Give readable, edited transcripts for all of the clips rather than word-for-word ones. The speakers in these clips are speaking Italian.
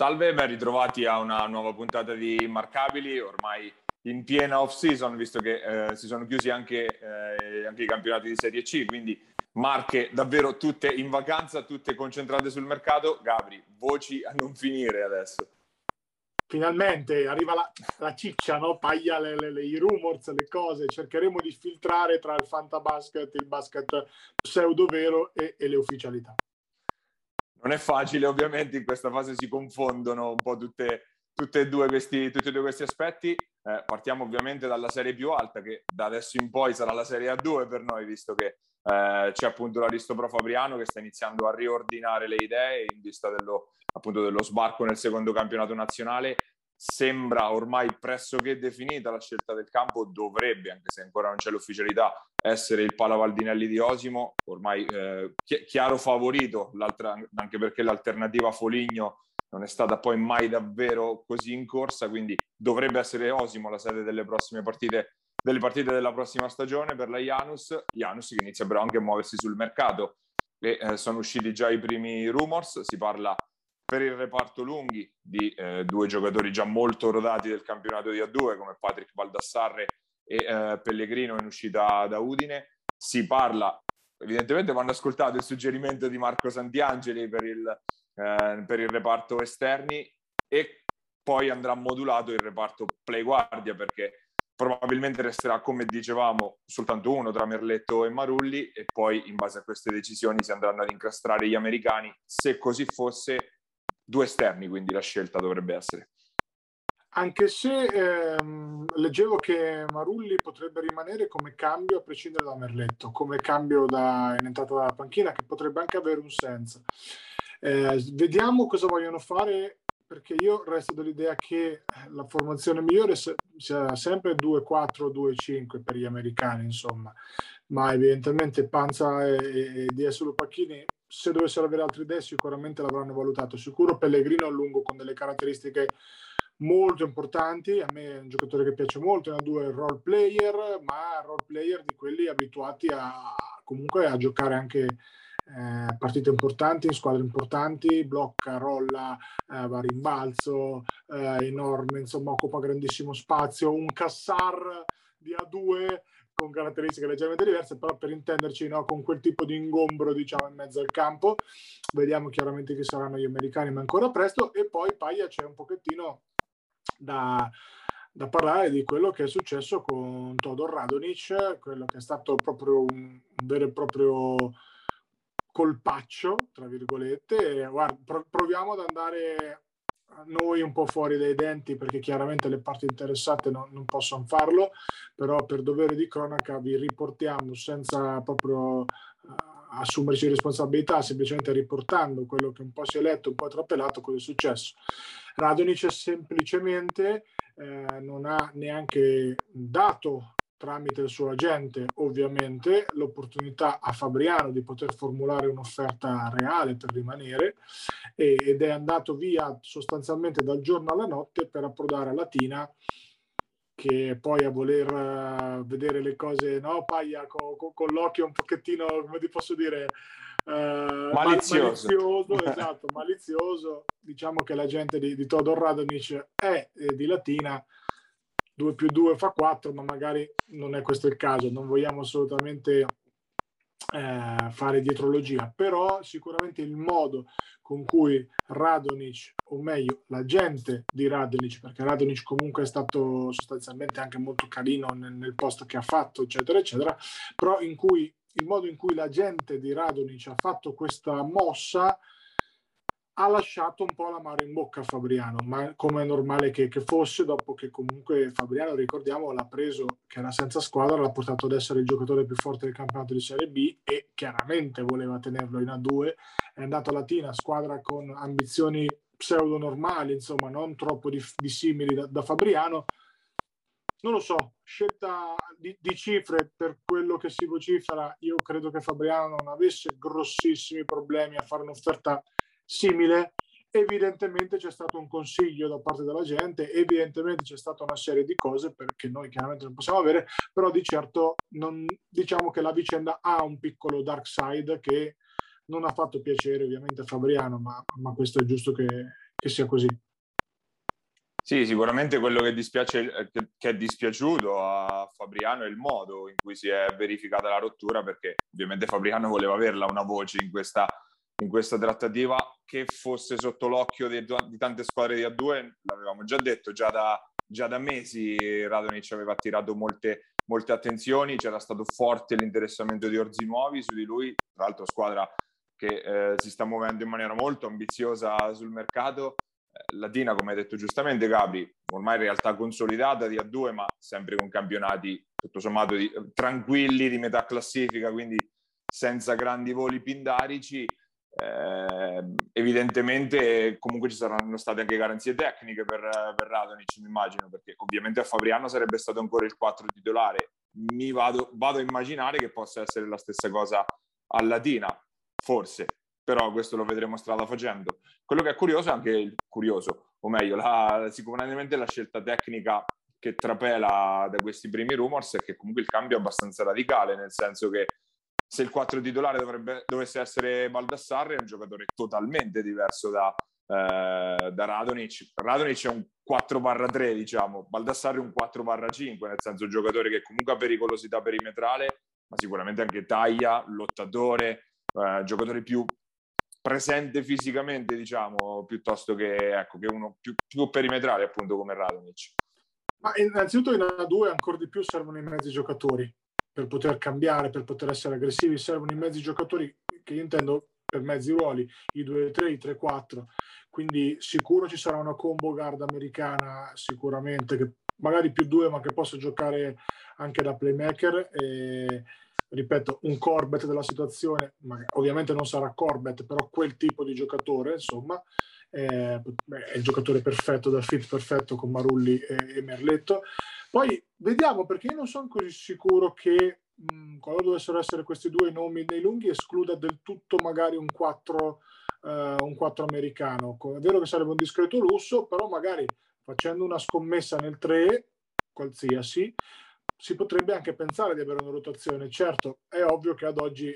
Salve, ben ritrovati a una nuova puntata di Immarcabili, ormai in piena off-season, visto che si sono chiusi anche i campionati di Serie C, quindi marche davvero tutte in vacanza, tutte concentrate sul mercato. Gabri, voci a non finire adesso. Finalmente arriva la ciccia, no? Paglia i rumors, le cose. Cercheremo di filtrare tra il fantabasket, il basket pseudo-vero e le ufficialità. Non è facile, ovviamente, in questa fase si confondono un po' tutti e due questi aspetti. Partiamo ovviamente dalla serie più alta, che da adesso in poi sarà la Serie A2 per noi, visto che c'è appunto l'Aristopro Fabriano che sta iniziando a riordinare le idee in vista dello sbarco nel secondo campionato nazionale. Sembra ormai pressoché definita la scelta del campo, dovrebbe, anche se ancora non c'è l'ufficialità, essere il Palavaldinelli di Osimo, ormai chiaro favorito, anche perché l'alternativa Foligno non è stata poi mai davvero così in corsa, quindi dovrebbe essere Osimo la sede delle partite della prossima stagione per la Janus, che inizia però anche a muoversi sul mercato. E sono usciti già i primi rumors. Si parla per il reparto lunghi di due giocatori già molto rodati del campionato di A2, come Patrick Baldassarre e Pellegrino in uscita da Udine. Si parla, evidentemente vanno ascoltato il suggerimento di Marco Sant'Angeli per il reparto esterni, e poi andrà modulato il reparto play guardia, perché probabilmente resterà, come dicevamo, soltanto uno tra Merletto e Marulli, e poi in base a queste decisioni si andranno ad incastrare gli americani. Se così fosse, due esterni, quindi la scelta dovrebbe essere. Anche se leggevo che Marulli potrebbe rimanere come cambio a prescindere da Merletto, come cambio in entrata dalla panchina, che potrebbe anche avere un senso. Vediamo cosa vogliono fare, perché io resto dell'idea che la formazione migliore sia sempre 2-4-2-5 per gli americani, insomma, ma evidentemente Pansa e Di Gesù Pacchini, se dovessero avere altre idee, sicuramente l'avranno valutato. Sicuro Pellegrino a lungo, con delle caratteristiche molto importanti. A me è un giocatore che piace molto, è una due role player, ma role player di quelli abituati comunque a giocare anche partite importanti, in squadre importanti, blocca, rolla, va rimbalzo, enorme, insomma, occupa grandissimo spazio. Un Cassar di A2 con caratteristiche leggermente diverse, però per intenderci, no, con quel tipo di ingombro, diciamo, in mezzo al campo. Vediamo chiaramente chi saranno gli americani, ma ancora presto. E poi Paglia c'è un pochettino da parlare di quello che è successo con Todor Radončić, quello che è stato proprio un vero e proprio colpaccio, tra virgolette. Guarda, proviamo ad andare noi un po' fuori dai denti, perché chiaramente le parti interessate non possono farlo, però per dovere di cronaca vi riportiamo, senza proprio assumerci responsabilità, semplicemente riportando quello che un po' si è letto, un po' trapelato, cosa è successo. Radončić semplicemente non ha neanche dato, tramite il suo agente ovviamente, l'opportunità a Fabriano di poter formulare un'offerta reale per rimanere, ed è andato via sostanzialmente dal giorno alla notte per approdare a Latina, che poi a voler vedere le cose, no, Paglia, con l'occhio un pochettino, come ti posso dire, malizioso, esatto, malizioso. Diciamo che l'agente di Todor Radončić è di Latina, 2 più 2 fa 4, ma magari non è questo il caso, non vogliamo assolutamente fare dietrologia, però sicuramente il modo con cui Radončić, o meglio l'agente di Radončić, perché Radončić comunque è stato sostanzialmente anche molto carino nel post che ha fatto, eccetera eccetera, però il modo in cui l'agente di Radončić ha fatto questa mossa ha lasciato un po' l'amaro in bocca a Fabriano, ma come è normale che fosse, dopo che comunque Fabriano, ricordiamo, l'ha preso che era senza squadra, l'ha portato ad essere il giocatore più forte del campionato di Serie B, e chiaramente voleva tenerlo in A2. È andato a Latina, squadra con ambizioni pseudo normali, insomma, non troppo dissimili da Fabriano. Non lo so, scelta di cifre, per quello che si vocifera, io credo che Fabriano non avesse grossissimi problemi a fare un'offerta simile. Evidentemente c'è stato un consiglio da parte della gente, evidentemente c'è stata una serie di cose, perché noi chiaramente non possiamo avere, però di certo non, diciamo che la vicenda ha un piccolo dark side che non ha fatto piacere ovviamente a Fabriano, ma questo è giusto che, che sia così. Sì, sicuramente quello che dispiace, che è dispiaciuto a Fabriano è il modo in cui si è verificata la rottura, perché ovviamente Fabriano voleva averla una voce in questa trattativa, che fosse sotto l'occhio di tante squadre di A2, l'avevamo già detto, già da mesi Radončić aveva attirato molte attenzioni, c'era stato forte l'interessamento di Orzimuovi su di lui, tra l'altro squadra che si sta muovendo in maniera molto ambiziosa sul mercato. Latina, come hai detto giustamente Gabri, ormai in realtà consolidata di A2, ma sempre con campionati tutto sommato tranquilli, di metà classifica, quindi senza grandi voli pindarici. Evidentemente comunque ci saranno state anche garanzie tecniche per Radončić, mi immagino, perché ovviamente a Fabriano sarebbe stato ancora il 4 titolare. Mi vado a immaginare che possa essere la stessa cosa a Latina, forse, però questo lo vedremo strada facendo. Quello che è curioso è anche sicuramente la scelta tecnica che trapela da questi primi rumors è che comunque il cambio è abbastanza radicale, nel senso che se il 4 titolare dovesse essere Baldassarre, è un giocatore totalmente diverso da Radončić. Radončić è un 4/3, diciamo, Baldassarre è un 4/5, nel senso un giocatore che comunque ha pericolosità perimetrale, ma sicuramente anche taglia, lottatore, giocatore più presente fisicamente, diciamo, piuttosto che uno più perimetrale, appunto, come Radončić. Ma innanzitutto in A2 ancora di più servono i mezzi giocatori per poter cambiare, per poter essere aggressivi, servono i mezzi giocatori, che io intendo per mezzi ruoli, i 2-3, i 3-4, quindi sicuro ci sarà una combo guard americana, sicuramente, che magari più due, ma che possa giocare anche da playmaker, e ripeto, un Corbett della situazione, ma ovviamente non sarà Corbett, però quel tipo di giocatore, insomma, è il giocatore perfetto, dal fit perfetto con Marulli e Merletto. Poi vediamo, perché io non sono così sicuro che quando dovessero essere questi due nomi nei lunghi escluda del tutto magari un 4 americano. È vero che sarebbe un discreto lusso, però magari facendo una scommessa nel 3 qualsiasi si potrebbe anche pensare di avere una rotazione. Certo, è ovvio che ad oggi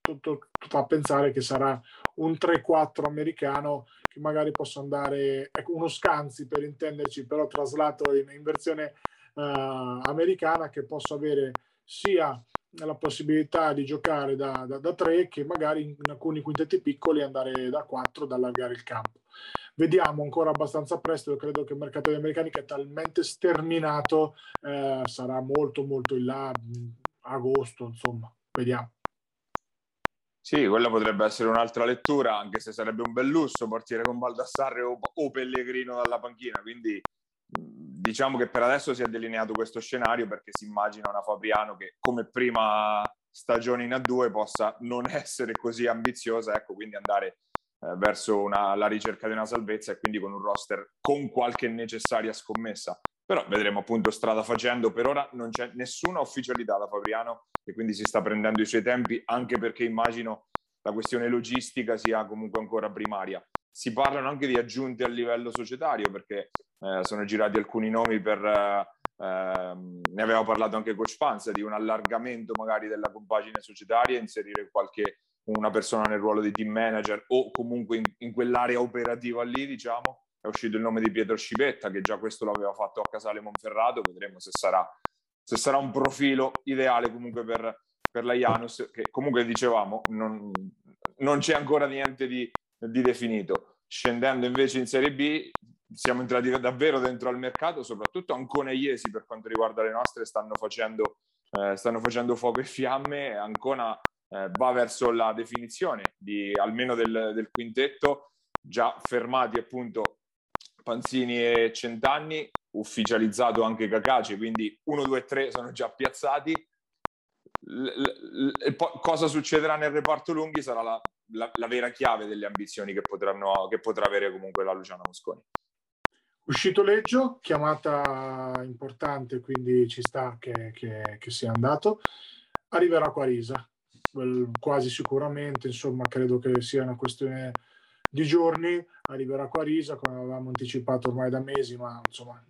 tutto fa pensare che sarà un 3-4 americano, che magari possa andare, ecco, uno Scanzi per intenderci, però traslato in versione americana, che possa avere sia la possibilità di giocare da 3, che magari in alcuni quintetti piccoli andare da 4, da allargare il campo. Vediamo, ancora abbastanza presto. Io credo che il mercato degli americani, che è talmente sterminato, sarà molto molto in là agosto, insomma, vediamo. Sì, quella potrebbe essere un'altra lettura, anche se sarebbe un bel lusso partire con Baldassarre o Pellegrino dalla panchina, quindi diciamo che per adesso si è delineato questo scenario, perché si immagina una Fabriano che come prima stagione in A2 possa non essere così ambiziosa, ecco, quindi andare verso la ricerca di una salvezza, e quindi con un roster con qualche necessaria scommessa. Però vedremo, appunto, strada facendo. Per ora non c'è nessuna ufficialità da Fabriano, e quindi si sta prendendo i suoi tempi, anche perché immagino la questione logistica sia comunque ancora primaria. Si parlano anche di aggiunte a livello societario, perché sono girati alcuni nomi ne aveva parlato anche coach Pansa, di un allargamento magari della compagine societaria, inserire una persona nel ruolo di team manager, o comunque in quell'area operativa lì, diciamo. È uscito il nome di Pietro Scivetta, che già questo l'aveva fatto a Casale Monferrato. Vedremo se sarà un profilo ideale comunque per la Janus, che comunque, dicevamo, non c'è ancora niente di definito. Scendendo invece in Serie B, siamo entrati davvero dentro al mercato, soprattutto Ancona e Iesi, per quanto riguarda le nostre, stanno facendo fuoco e fiamme. Ancona va verso la definizione almeno del quintetto, già fermati appunto Panzini e Centanni, ufficializzato anche Cacace, quindi 1, 2, 3 sono già piazzati. Cosa succederà nel reparto lunghi sarà la vera chiave delle ambizioni che potrà avere comunque la Luciana Mosconi. Uscito Leggio, chiamata importante, quindi ci sta che sia andato. Arriverà Quarisa, quasi sicuramente, insomma, credo che sia una questione di giorni. Arriverà Quarisa, come avevamo anticipato ormai da mesi, ma insomma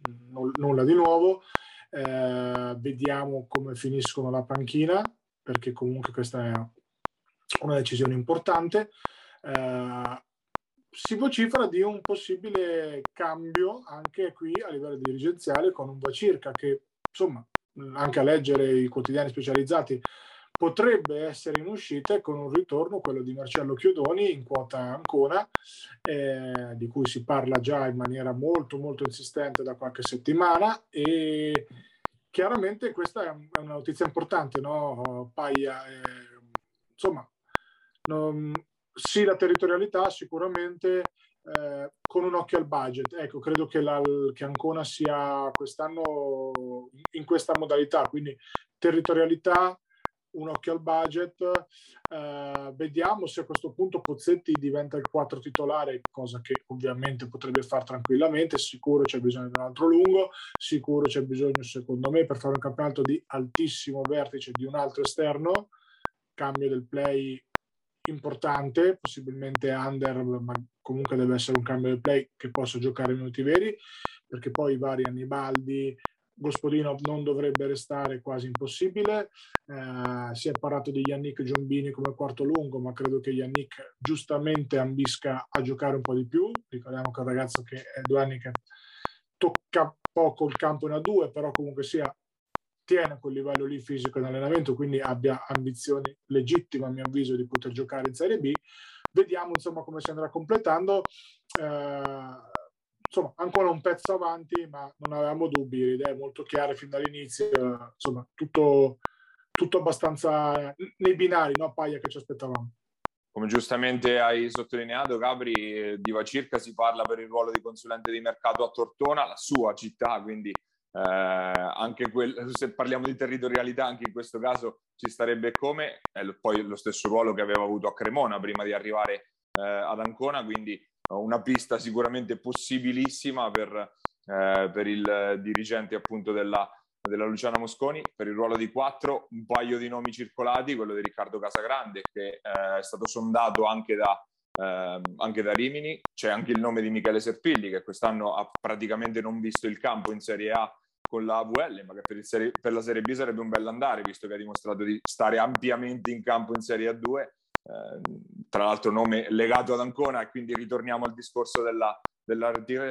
nulla di nuovo. Vediamo come finiscono la panchina, perché comunque questa è una decisione importante. si vocifera di un possibile cambio anche qui a livello dirigenziale con un Vacirca che, insomma, anche a leggere i quotidiani specializzati, potrebbe essere in uscita con un ritorno, quello di Marcello Chiodoni, in quota Ancona, di cui si parla già in maniera molto molto insistente da qualche settimana, e chiaramente questa è una notizia importante, no, Paia? Insomma, non, sì, la territorialità sicuramente, con un occhio al budget. Ecco, credo che Ancona sia quest'anno in questa modalità, quindi territorialità, un occhio al budget, vediamo se a questo punto Pozzetti diventa il 4 titolare, cosa che ovviamente potrebbe far tranquillamente. Sicuro c'è bisogno di un altro lungo, sicuro c'è bisogno, secondo me, per fare un campionato di altissimo vertice, di un altro esterno, cambio del play importante, possibilmente under, ma comunque deve essere un cambio del play che possa giocare in minuti veri, perché poi i vari Annibaldi, Gospodino non dovrebbe restare, quasi impossibile. Si è parlato di Yannick Giombini come quarto lungo, ma credo che Yannick giustamente ambisca a giocare un po' di più. Ricordiamo che è un ragazzo che è 2 anni che tocca poco il campo in A2, però comunque sia tiene quel livello lì fisico in allenamento, quindi abbia ambizioni legittime, a mio avviso, di poter giocare in Serie B. Vediamo insomma come si andrà completando. Insomma, ancora un pezzo avanti, ma non avevamo dubbi, l'idea è molto chiara fin dall'inizio, insomma, tutto abbastanza nei binari, no, Paia, che ci aspettavamo. Come giustamente hai sottolineato, Gabri, di Vacirca si parla per il ruolo di consulente di mercato a Tortona, la sua città, quindi anche se parliamo di territorialità, anche in questo caso ci starebbe come, poi lo stesso ruolo che aveva avuto a Cremona prima di arrivare ad Ancona, quindi una pista sicuramente possibilissima per il dirigente appunto della Luciana Mosconi. Per il ruolo di 4 un paio di nomi circolati, quello di Riccardo Casagrande, che è stato sondato anche da Rimini. C'è anche il nome di Michele Serpilli, che quest'anno ha praticamente non visto il campo in Serie A con la AVL, ma che per la Serie B sarebbe un bell'andare, visto che ha dimostrato di stare ampiamente in campo in Serie A2. Tra l'altro nome legato ad Ancona, e quindi ritorniamo al discorso della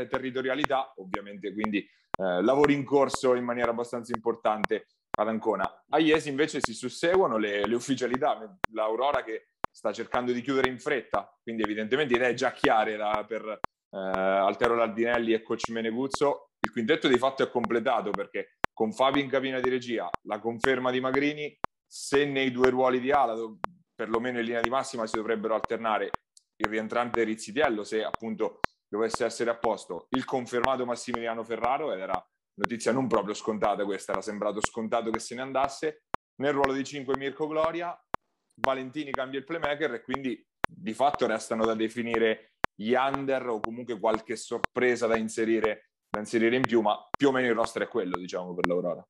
territorialità, ovviamente, quindi lavori in corso in maniera abbastanza importante ad Ancona. A Iesi invece si susseguono le ufficialità, l'Aurora che sta cercando di chiudere in fretta, quindi evidentemente idee già chiare per Altero Lardinelli e Coach Meneguzzo. Il quintetto di fatto è completato, perché con Fabi in cabina di regia, la conferma di Magrini, se nei 2 ruoli di ala perlomeno in linea di massima si dovrebbero alternare il rientrante Rizzitiello, se appunto dovesse essere a posto, il confermato Massimiliano Ferraro, ed era notizia non proprio scontata questa, era sembrato scontato che se ne andasse. Nel ruolo di 5 Mirko Gloria, Valentini cambia il playmaker, e quindi di fatto restano da definire gli under, o comunque qualche sorpresa da inserire in più, ma più o meno il roster è quello, diciamo, per l'Aurora.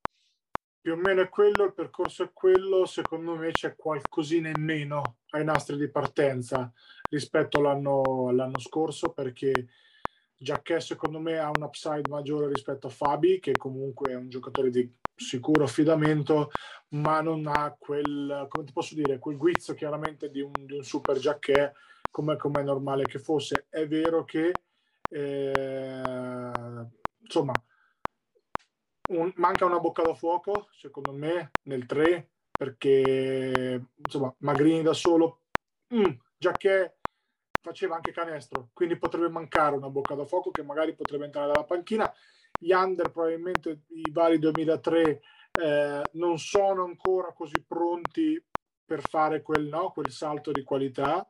Più o meno è quello, il percorso è quello. Secondo me c'è qualcosina in meno ai nastri di partenza rispetto all'anno scorso, perché Giacché secondo me ha un upside maggiore rispetto a Fabi, che comunque è un giocatore di sicuro affidamento, ma non ha quel, come ti posso dire, quel guizzo chiaramente di un super Giacché, come è normale che fosse. È vero che insomma, manca una bocca da fuoco, secondo me, nel 3, perché insomma Magrini da solo, Giacché faceva anche canestro, quindi potrebbe mancare una bocca da fuoco che magari potrebbe entrare dalla panchina. Gli under, probabilmente i vari 2003, non sono ancora così pronti per fare quel salto di qualità,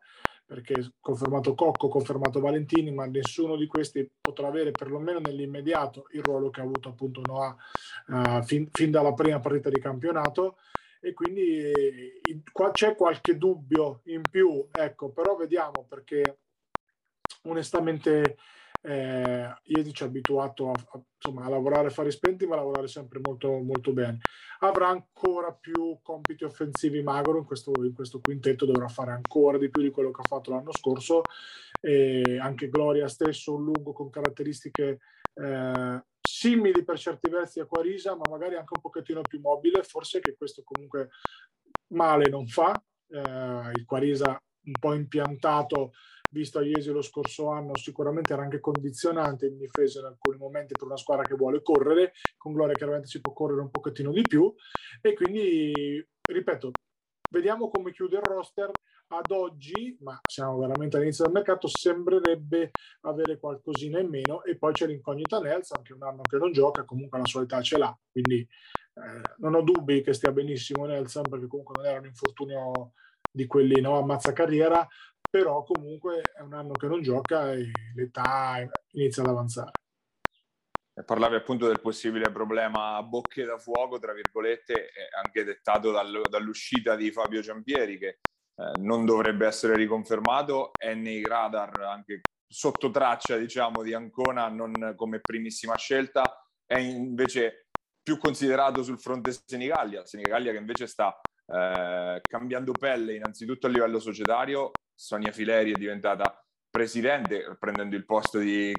perché confermato Cocco, confermato Valentini, ma nessuno di questi potrà avere, perlomeno nell'immediato, il ruolo che ha avuto appunto Noa fin dalla prima partita di campionato, e quindi qua c'è qualche dubbio in più, ecco. Però vediamo, perché onestamente Iesi ci ha abituato a lavorare a fari spenti, ma a lavorare sempre molto molto bene. Avrà ancora più compiti offensivi Magro in questo quintetto, dovrà fare ancora di più di quello che ha fatto l'anno scorso. E anche Gloria stesso, un lungo con caratteristiche simili per certi versi a Quarisa, ma magari anche un pochettino più mobile, forse, che questo comunque male non fa. Il Quarisa un po' impiantato vista a Iesi lo scorso anno, sicuramente era anche condizionante in difesa in alcuni momenti per una squadra che vuole correre, con Gloria chiaramente si può correre un pochettino di più, e quindi, ripeto, vediamo come chiude il roster. Ad oggi, ma siamo veramente all'inizio del mercato, sembrerebbe avere qualcosina in meno, e poi c'è l'incognita Nelson, che un anno che non gioca, comunque la sua età ce l'ha, quindi non ho dubbi che stia benissimo Nelson, perché comunque non era un infortunio di quelli, no, ammazza carriera, però comunque è un anno che non gioca e l'età inizia ad avanzare. Parlavi appunto del possibile problema a bocche da fuoco, tra virgolette, anche dettato dall'uscita di Fabio Giampieri, che non dovrebbe essere riconfermato, è nei radar anche sotto traccia, diciamo, di Ancona, non come primissima scelta, è invece più considerato sul fronte Senigallia, che invece sta cambiando pelle innanzitutto a livello societario. Sonia Fileri è diventata presidente, prendendo il posto di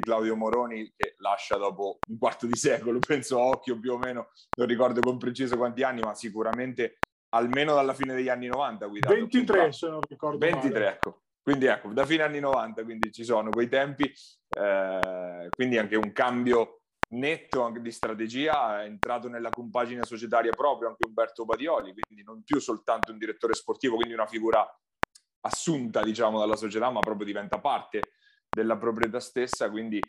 Claudio Moroni, che lascia dopo un quarto di secolo, penso a occhio più o meno, non ricordo con preciso quanti anni, ma sicuramente almeno dalla fine degli anni 90 guidato. 23 se non ricordo 23 male. Ecco, quindi ecco, da fine anni 90, quindi ci sono quei tempi, quindi anche un cambio netto anche di strategia, è entrato nella compagine societaria proprio anche Umberto Badioli, quindi non più soltanto un direttore sportivo, quindi una figura assunta, diciamo, dalla società, ma proprio diventa parte della proprietà stessa, quindi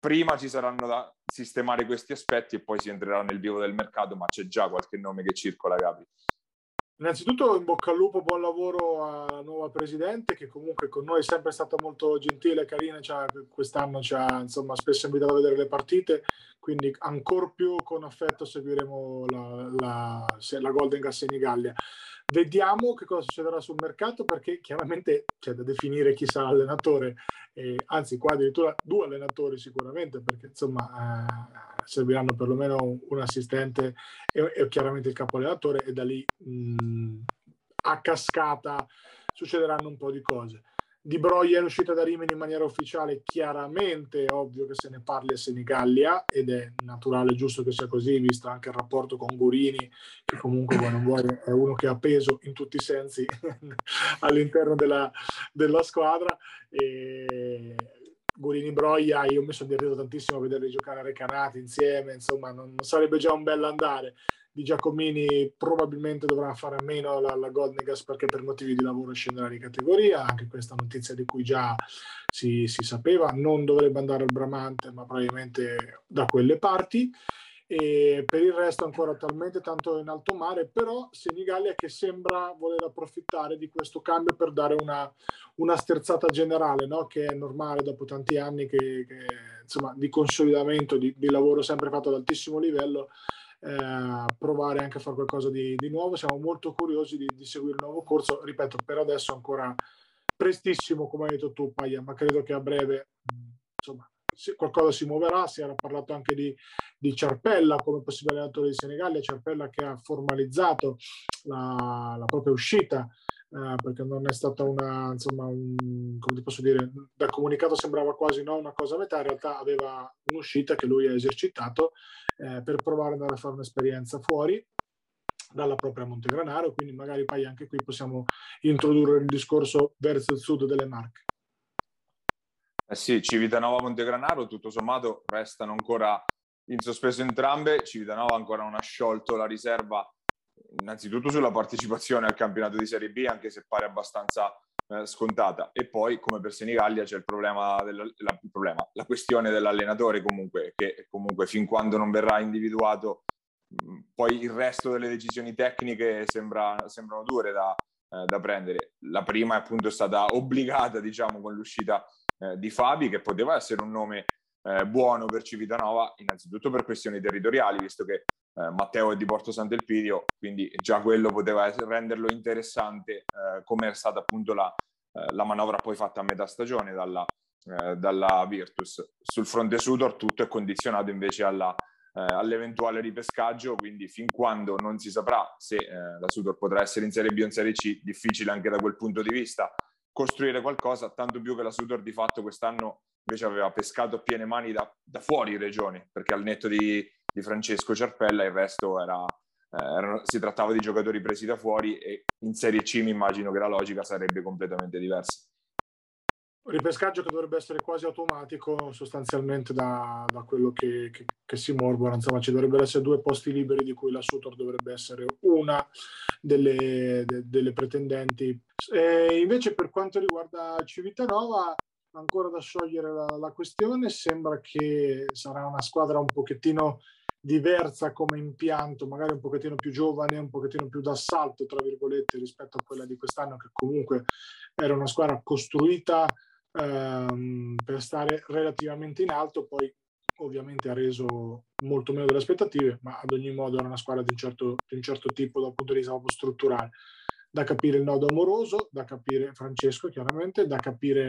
prima ci saranno da sistemare questi aspetti e poi si entrerà nel vivo del mercato, ma c'è già qualche nome che circola, Gabi. Innanzitutto in bocca al lupo, buon lavoro alla nuova presidente, che comunque con noi è sempre stata molto gentile e carina, quest'anno ci ha insomma spesso invitato a vedere le partite, quindi ancor più con affetto seguiremo la Golden Gas Senigallia. Vediamo che cosa succederà sul mercato, perché chiaramente c'è da definire chi sarà allenatore, anzi qua addirittura due allenatori sicuramente, perché insomma serviranno perlomeno un assistente e chiaramente il capo allenatore, e da lì a cascata succederanno un po' di cose. Di Broglie è uscita da Rimini in maniera ufficiale, chiaramente è ovvio che se ne parli a Senigallia, ed è naturale, giusto che sia così, visto anche il rapporto con Gurini, che comunque non vuole, è uno che ha peso in tutti i sensi all'interno della squadra. E Gurini Broglia, io mi sono divertito tantissimo a vederli giocare a Recanati insieme, insomma non sarebbe già un bel andare. Di Giacomini probabilmente dovrà fare a meno la Goldnegas, perché per motivi di lavoro scenderà di categoria, anche questa notizia di cui già si sapeva. Non dovrebbe andare al Bramante, ma probabilmente da quelle parti, e per il resto ancora talmente tanto in alto mare, però Senigallia che sembra voler approfittare di questo cambio per dare una sterzata generale, no? Che è normale dopo tanti anni che insomma, di consolidamento, di lavoro sempre fatto ad altissimo livello, provare anche a fare qualcosa di nuovo. Siamo molto curiosi di seguire il nuovo corso, ripeto, per adesso ancora prestissimo, come hai detto tu Paglia, ma credo che a breve insomma qualcosa si muoverà. Si era parlato anche di Ciarpella come possibile allenatore di Senigallia, Ciarpella che ha formalizzato la propria uscita, perché non è stata una, insomma, come ti posso dire, dal comunicato sembrava quasi, no, una cosa a metà, in realtà aveva un'uscita che lui ha esercitato per provare ad andare a fare un'esperienza fuori dalla propria Montegranaro, quindi magari poi anche qui possiamo introdurre il discorso verso il sud delle Marche. Sì, Civitanova e Montegranaro tutto sommato restano ancora in sospeso entrambe. Civitanova ancora non ha sciolto la riserva innanzitutto sulla partecipazione al campionato di Serie B, anche se pare abbastanza scontata, e poi come per Senigallia c'è il problema, la questione dell'allenatore, comunque, che comunque fin quando non verrà individuato poi il resto delle decisioni tecniche sembrano dure da prendere. La prima appunto è stata obbligata, diciamo, con l'uscita di Fabi, che poteva essere un nome buono per Civitanova, innanzitutto per questioni territoriali, visto che Matteo è di Porto Sant'Elpidio, quindi già quello poteva renderlo interessante, come è stata appunto la manovra poi fatta a metà stagione dalla Virtus. Sul fronte Sutor tutto è condizionato invece all'eventuale ripescaggio, quindi fin quando non si saprà se la Sutor potrà essere in Serie B o in Serie C, difficile anche da quel punto di vista costruire qualcosa, tanto più che la Sutor di fatto quest'anno invece aveva pescato a piene mani da fuori regione, perché al netto di Francesco Ciarpella il resto si trattava di giocatori presi da fuori, e in Serie C mi immagino che la logica sarebbe completamente diversa. Ripescaggio che dovrebbe essere quasi automatico sostanzialmente da quello che si mormora, insomma ci dovrebbero essere due posti liberi di cui la Sutor dovrebbe essere una delle pretendenti. E invece per quanto riguarda Civitanova, ancora da sciogliere la questione, sembra che sarà una squadra un pochettino diversa come impianto, magari un pochettino più giovane, un pochettino più d'assalto tra virgolette rispetto a quella di quest'anno, che comunque era una squadra costruita per stare relativamente in alto, poi ovviamente ha reso molto meno delle aspettative, ma ad ogni modo era una squadra di un certo tipo dal punto di vista strutturale. Da capire il nodo amoroso, da capire Francesco chiaramente, da capire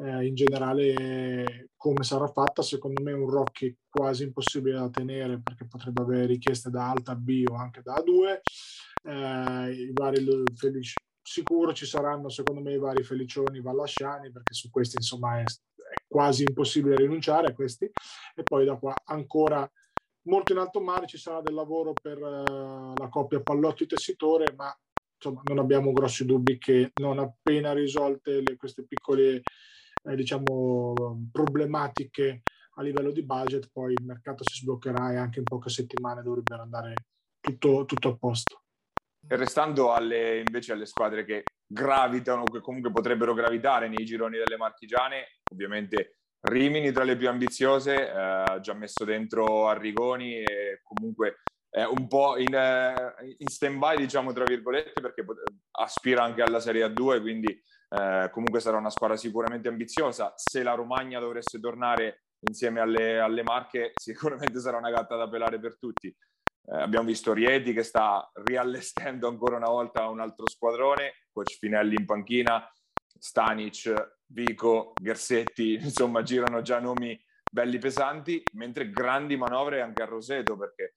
in generale come sarà fatta. Secondo me un Rocchi quasi impossibile da tenere, perché potrebbe avere richieste da alta B o anche da A2. I vari Felici, sicuro ci saranno secondo me i vari Felicioni, Vallasciani, perché su questi insomma è quasi impossibile rinunciare a questi. E poi da qua ancora molto in alto mare ci sarà del lavoro per la coppia Pallotti-Tessitore, ma insomma non abbiamo grossi dubbi che non appena risolte queste piccole diciamo problematiche a livello di budget, poi il mercato si sbloccherà e anche in poche settimane dovrebbero andare tutto a posto. E restando invece alle squadre che gravitano, che comunque potrebbero gravitare nei gironi delle marchigiane, ovviamente Rimini tra le più ambiziose, già messo dentro Arrigoni e comunque un po' in stand-by, diciamo tra virgolette, perché aspira anche alla Serie A2, quindi comunque sarà una squadra sicuramente ambiziosa. Se la Romagna dovesse tornare insieme alle Marche, sicuramente sarà una gatta da pelare per tutti. Abbiamo visto Rieti che sta riallestendo ancora una volta un altro squadrone, coach Finelli in panchina, Stanic, Vico, Gersetti, insomma girano già nomi belli pesanti, mentre grandi manovre anche a Roseto, perché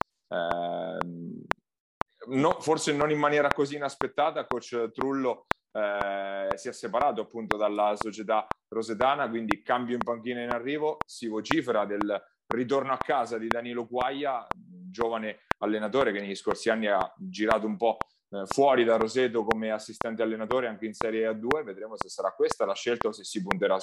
forse non in maniera così inaspettata coach Trullo si è separato appunto dalla società rosetana, quindi cambio in panchina in arrivo. Si vocifera del ritorno a casa di Danilo Quaglia, giovane allenatore che negli scorsi anni ha girato un po' fuori da Roseto come assistente allenatore anche in Serie A2. Vedremo se sarà questa la scelta o se si punterà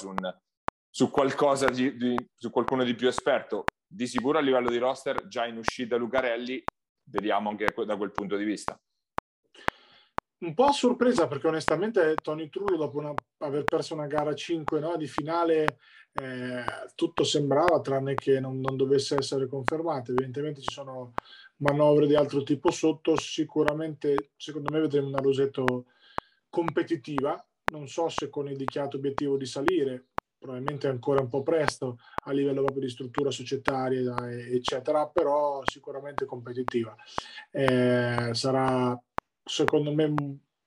su qualcuno di più esperto. Di sicuro a livello di roster già in uscita Lucarelli, vediamo anche da quel punto di vista. Un po' a sorpresa, perché onestamente Tony Trullo, dopo aver perso una gara 5 di finale, tutto sembrava tranne che non dovesse essere confermato. Evidentemente ci sono manovre di altro tipo sotto. Sicuramente secondo me vedremo una Roseto competitiva, non so se con il dichiarato obiettivo di salire, probabilmente ancora un po' presto a livello proprio di struttura societaria eccetera, però sicuramente competitiva. Sarà secondo me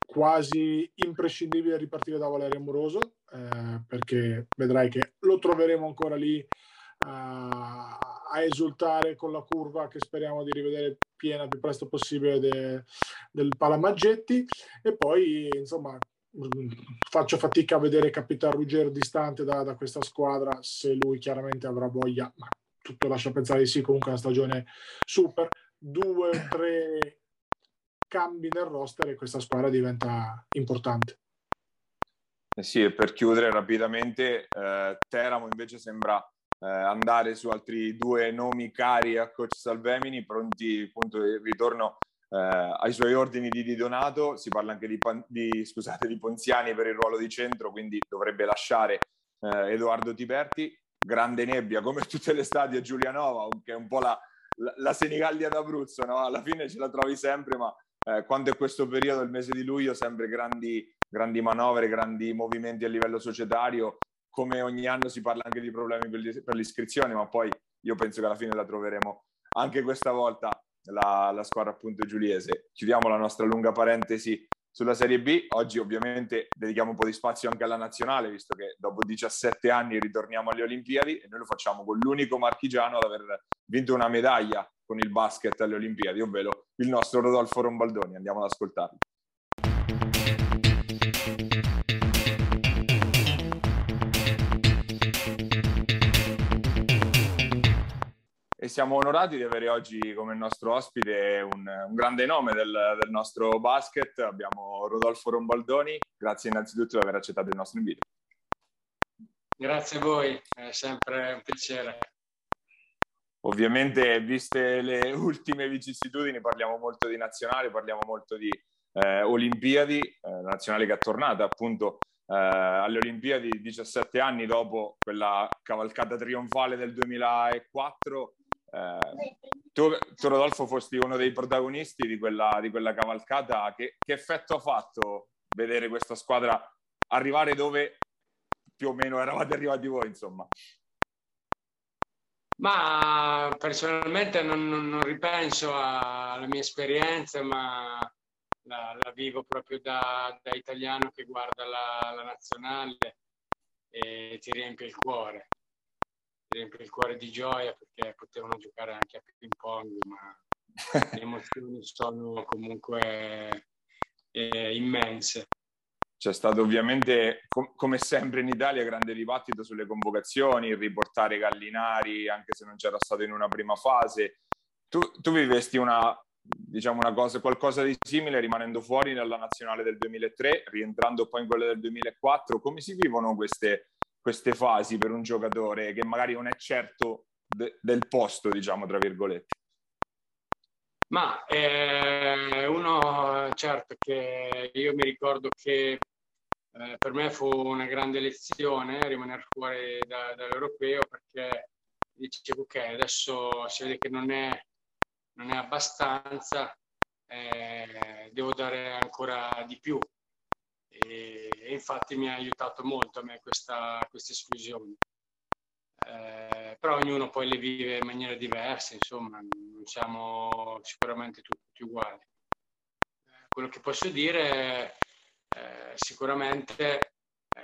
quasi imprescindibile ripartire da Valerio Amoroso, perché vedrai che lo troveremo ancora lì a esultare con la curva che speriamo di rivedere piena più presto possibile del Palamaggetti. E poi insomma faccio fatica a vedere Capitan Ruggero distante da questa squadra, se lui chiaramente avrà voglia, ma tutto lascia pensare di sì. Comunque una stagione super, 2 o 3 cambi nel roster e questa squadra diventa importante. Sì, e per chiudere rapidamente, Teramo invece sembra andare su altri 2 nomi cari a coach Salvemini, pronti appunto il ritorno ai suoi ordini di Donato. Si parla anche di Ponziani per il ruolo di centro, quindi dovrebbe lasciare Edoardo Tiberti. Grande nebbia come tutte le estati a Giulianova, che è un po' la Senigallia d'Abruzzo, no? Alla fine ce la trovi sempre, ma quando è questo periodo, il mese di luglio, sempre grandi manovre, grandi movimenti a livello societario. Come ogni anno si parla anche di problemi per l'iscrizione, ma poi io penso che alla fine la troveremo anche questa volta, la squadra appunto giuliese. Chiudiamo la nostra lunga parentesi sulla Serie B. Oggi ovviamente dedichiamo un po' di spazio anche alla nazionale, visto che dopo 17 anni ritorniamo alle Olimpiadi, e noi lo facciamo con l'unico marchigiano ad aver vinto una medaglia con il basket alle Olimpiadi, ovvero il nostro Rodolfo Rombaldoni. Andiamo ad ascoltarlo. E siamo onorati di avere oggi come nostro ospite un grande nome del nostro basket. Abbiamo Rodolfo Rombaldoni. Grazie innanzitutto di aver accettato il nostro invito. Grazie a voi, è sempre un piacere. Ovviamente, viste le ultime vicissitudini, parliamo molto di nazionale, parliamo molto di Olimpiadi, nazionale che è tornata appunto alle Olimpiadi 17 anni dopo quella cavalcata trionfale del 2004. Tu Rodolfo fosti uno dei protagonisti di quella cavalcata. Che effetto ha fatto vedere questa squadra arrivare dove più o meno eravate arrivati voi, insomma? Ma personalmente non ripenso alla mia esperienza, ma la vivo proprio da italiano che guarda la nazionale, e ti riempie il cuore di gioia, perché potevano giocare anche a ping pong, ma le emozioni sono comunque immense. C'è stato ovviamente, come sempre in Italia, grande dibattito sulle convocazioni, riportare Gallinari, anche se non c'era stato in una prima fase. Tu vivesti qualcosa di simile, rimanendo fuori dalla nazionale del 2003, rientrando poi in quella del 2004. Come si vivono queste fasi per un giocatore che magari non è certo del posto, diciamo, tra virgolette? Ma certo che io mi ricordo che per me fu una grande lezione rimanere fuori dall'europeo, perché dicevo che adesso si vede che non è abbastanza, devo dare ancora di più, e infatti mi ha aiutato molto a me questa esclusione. Però ognuno poi le vive in maniera diversa, insomma, non siamo sicuramente tutti uguali. Quello che posso dire sicuramente,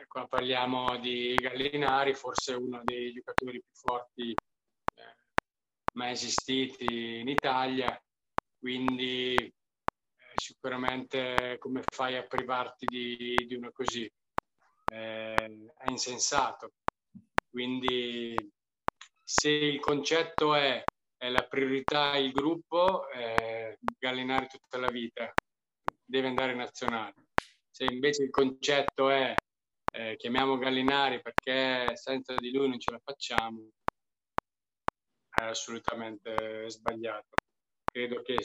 quando parliamo di Gallinari, forse uno dei giocatori più forti mai esistiti in Italia, quindi sicuramente come fai a privarti di uno così? È insensato. Quindi se il concetto è la priorità il gruppo, Gallinari tutta la vita deve andare in nazionale. Se invece il concetto è chiamiamo Gallinari perché senza di lui non ce la facciamo, è assolutamente sbagliato. Credo che,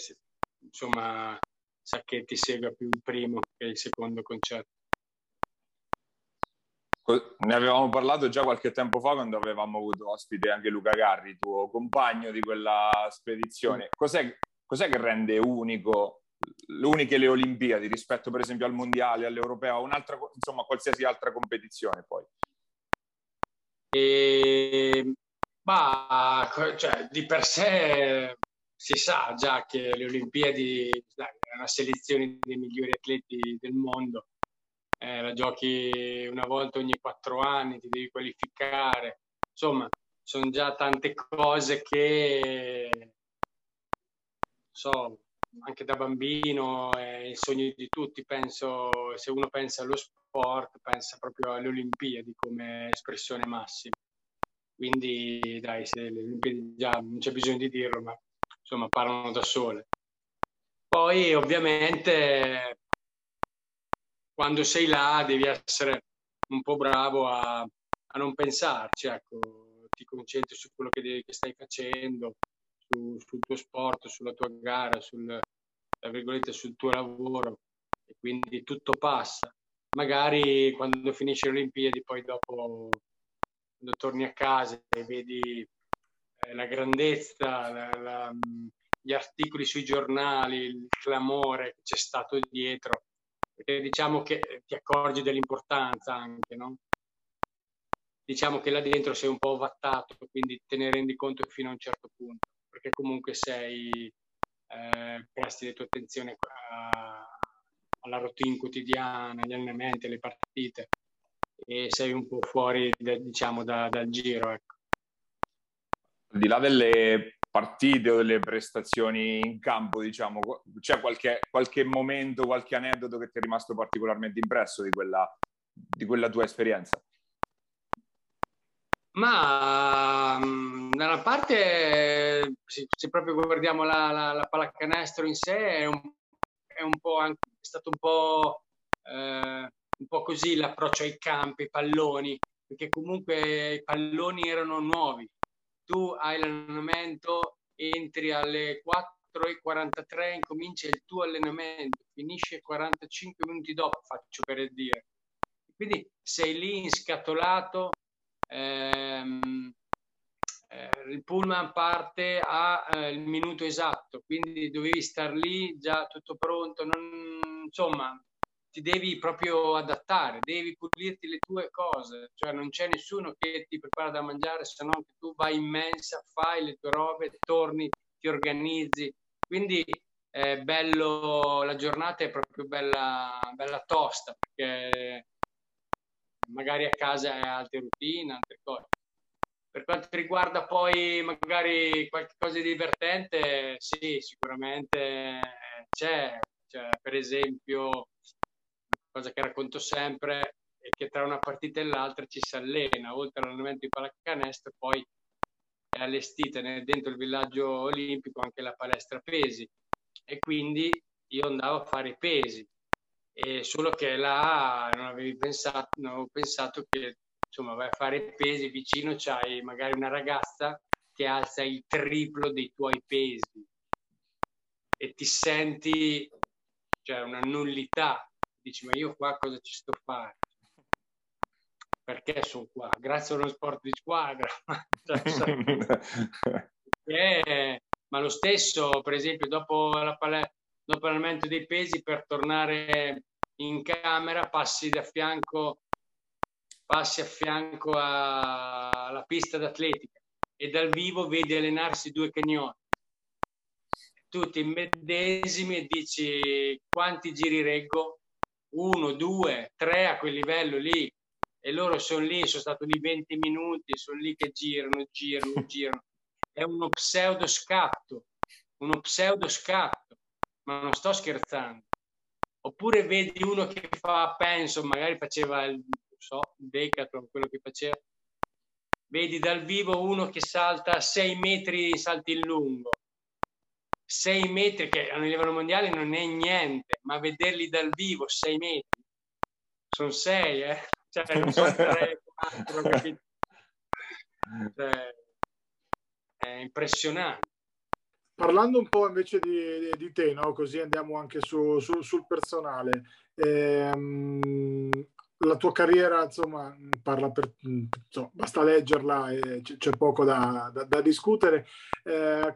insomma, Sacchetti segua più il primo che il secondo concetto. Ne avevamo parlato già qualche tempo fa, quando avevamo avuto ospite anche Luca Garri, tuo compagno di quella spedizione. Cos'è che rende uniche le Olimpiadi rispetto per esempio al Mondiale, all'Europeo, un'altra, insomma, qualsiasi altra competizione poi? Cioè, di per sé si sa già che le Olimpiadi è una selezione dei migliori atleti del mondo. La giochi una volta ogni 4 anni, ti devi qualificare, insomma sono già tante cose che anche da bambino è il sogno di tutti, penso. Se uno pensa allo sport, pensa proprio alle Olimpiadi come espressione massima, quindi dai, se le Olimpiadi già non c'è bisogno di dirlo, ma insomma parlano da sole. Poi ovviamente quando sei là devi essere un po' bravo a non pensarci, ecco, ti concentri su quello che stai facendo, sul tuo sport, sulla tua gara, tra virgolette, sul tuo lavoro, e quindi tutto passa. Magari quando finisci le Olimpiadi, poi dopo, quando torni a casa e vedi la grandezza, gli articoli sui giornali, il clamore che c'è stato dietro, perché diciamo che ti accorgi dell'importanza anche, no? Diciamo che là dentro sei un po' ovattato, quindi te ne rendi conto fino a un certo punto, perché comunque presti la tua attenzione alla routine quotidiana, agli allenamenti, alle partite, e sei un po' fuori, diciamo, dal giro, ecco. Al di là delle partite o delle prestazioni in campo, diciamo, c'è qualche momento, qualche aneddoto che ti è rimasto particolarmente impresso di quella tua esperienza? Ma da una parte, se proprio guardiamo la pallacanestro in sé, è stato un po' così l'approccio ai campi, ai palloni, perché comunque i palloni erano nuovi. Tu hai l'allenamento, entri alle 4:43, incomincia il tuo allenamento, finisce 45 minuti dopo, faccio per dire. Quindi sei lì inscatolato, il pullman parte al minuto esatto, quindi dovevi star lì già tutto pronto, insomma ti devi proprio adattare, devi pulirti le tue cose, cioè non c'è nessuno che ti prepara da mangiare, se non che tu vai in mensa, fai le tue robe, torni, ti organizzi. Quindi è bello, la giornata è proprio bella tosta, perché magari a casa è altre routine, altre cose. Per quanto riguarda poi magari qualche cosa di divertente, sì, sicuramente c'è, cioè, per esempio, una cosa che racconto sempre è che tra una partita e l'altra ci si allena, oltre all'allenamento di pallacanestro poi è allestita dentro il villaggio olimpico anche la palestra pesi, e quindi io andavo a fare i pesi. E solo che là non avevo pensato che, insomma, vai a fare i pesi, vicino c'hai magari una ragazza che alza il triplo dei tuoi pesi e ti senti, cioè, una nullità, dici: ma io qua cosa ci sto a fare? Perché sono qua? Grazie a uno sport di squadra. Ma lo stesso, per esempio, dopo la palestra, dopo l'allenamento dei pesi, per tornare in camera passi a fianco alla pista d'atletica e dal vivo vedi allenarsi due cagnotti, tu ti immedesimi e dici: quanti giri reggo? 1, 2, 3 a quel livello lì, e loro sono lì, sono stato lì 20 minuti, sono lì che girano. È uno pseudo scatto, ma non sto scherzando. Oppure vedi uno che fa, penso magari faceva il decathlon, quello che faceva, vedi dal vivo uno che salta 6 metri salti in lungo, 6 metri che a livello mondiale non è niente, ma vederli dal vivo 6 metri sono 6, cioè non sono 3, 4, capito? Cioè, è impressionante. Parlando un po' invece di te, no? Così andiamo anche sul personale. La tua carriera, insomma, basta leggerla, c'è poco da discutere.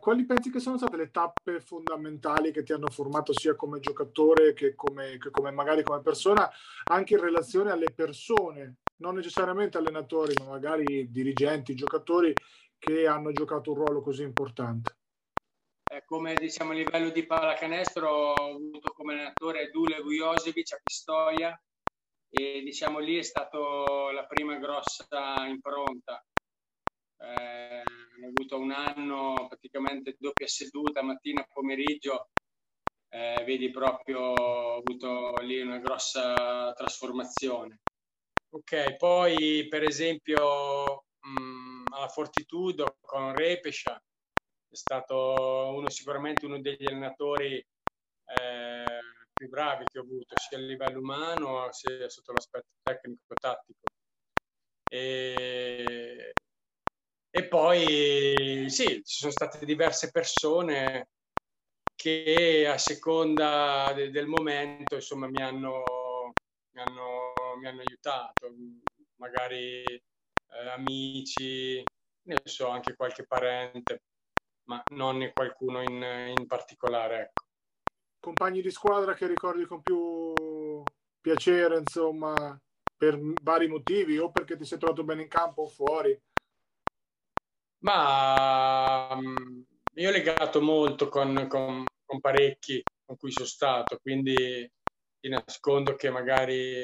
Quali pensi che sono state le tappe fondamentali che ti hanno formato sia come giocatore che come magari come persona, anche in relazione alle persone, non necessariamente allenatori, ma magari dirigenti, giocatori che hanno giocato un ruolo così importante? Come diciamo a livello di pallacanestro ho avuto come allenatore Dule Vujosevic a Pistoia, e diciamo lì è stato la prima grossa impronta. Ho avuto un anno praticamente doppia seduta, mattina, pomeriggio, vedi proprio, ho avuto lì una grossa trasformazione. Ok, poi per esempio alla Fortitudo con Repescia è stato sicuramente uno degli allenatori più bravi che ho avuto, sia a livello umano sia sotto l'aspetto tecnico-tattico. E poi sì, ci sono state diverse persone che a seconda del momento, insomma, mi hanno aiutato, magari amici, ne so, anche qualche parente, ma non qualcuno in particolare, ecco. Compagni di squadra che ricordi con più piacere, insomma, per vari motivi, o perché ti sei trovato bene in campo o fuori? Ma io ho legato molto con parecchi con cui sono stato, quindi ti nascondo che magari,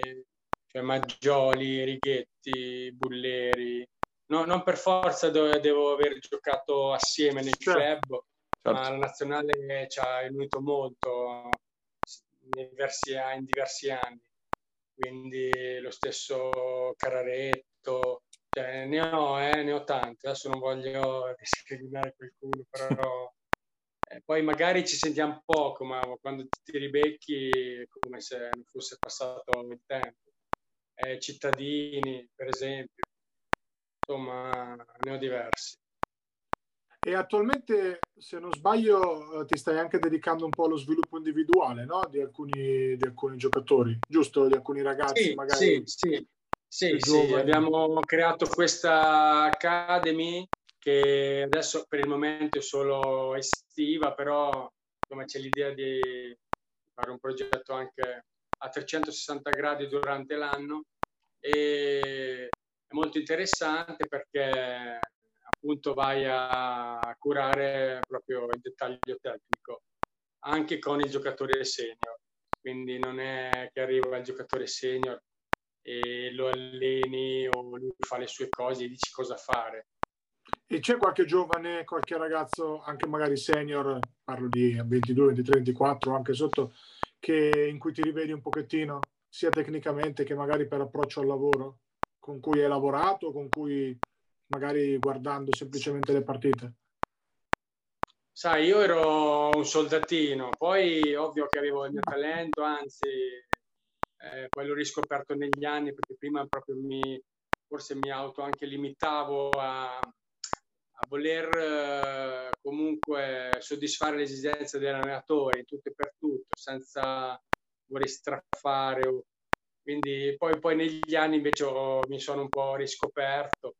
cioè, Maggioli, Righetti, Bulleri. No, non per forza devo aver giocato assieme nel club, certo. Ma la nazionale ci ha unito molto in diversi anni. Quindi lo stesso Cararetto, cioè, ne ho tanti. Adesso non voglio discriminare qualcuno, però poi magari ci sentiamo poco, ma quando ti ribecchi è come se non fosse passato il tempo. Cittadini, per esempio. insomma ne ho diversi. E attualmente, se non sbaglio, ti stai anche dedicando un po' allo sviluppo individuale, no? Di alcuni giocatori, giusto? Di alcuni ragazzi, sì, magari. Sì, abbiamo creato questa Academy che adesso per il momento è solo estiva, però insomma, c'è l'idea di fare un progetto anche a 360 gradi durante l'anno, e è molto interessante perché appunto vai a curare proprio il dettaglio tecnico anche con il giocatore senior, quindi non è che arriva il giocatore senior e lo alleni o lui fa le sue cose e dici cosa fare. E c'è qualche giovane, qualche ragazzo anche magari senior, parlo di 22, 23, 24, anche sotto, in cui ti rivedi un pochettino sia tecnicamente che magari per approccio al lavoro, con cui hai lavorato, con cui magari guardando semplicemente le partite? Sai, io ero un soldatino, poi ovvio che avevo il mio talento, anzi poi l'ho riscoperto negli anni, perché prima proprio forse mi auto anche limitavo a voler comunque soddisfare le esigenze dell'allenatore tutto e per tutto, senza voler straffare. Quindi poi negli anni invece mi sono un po' riscoperto.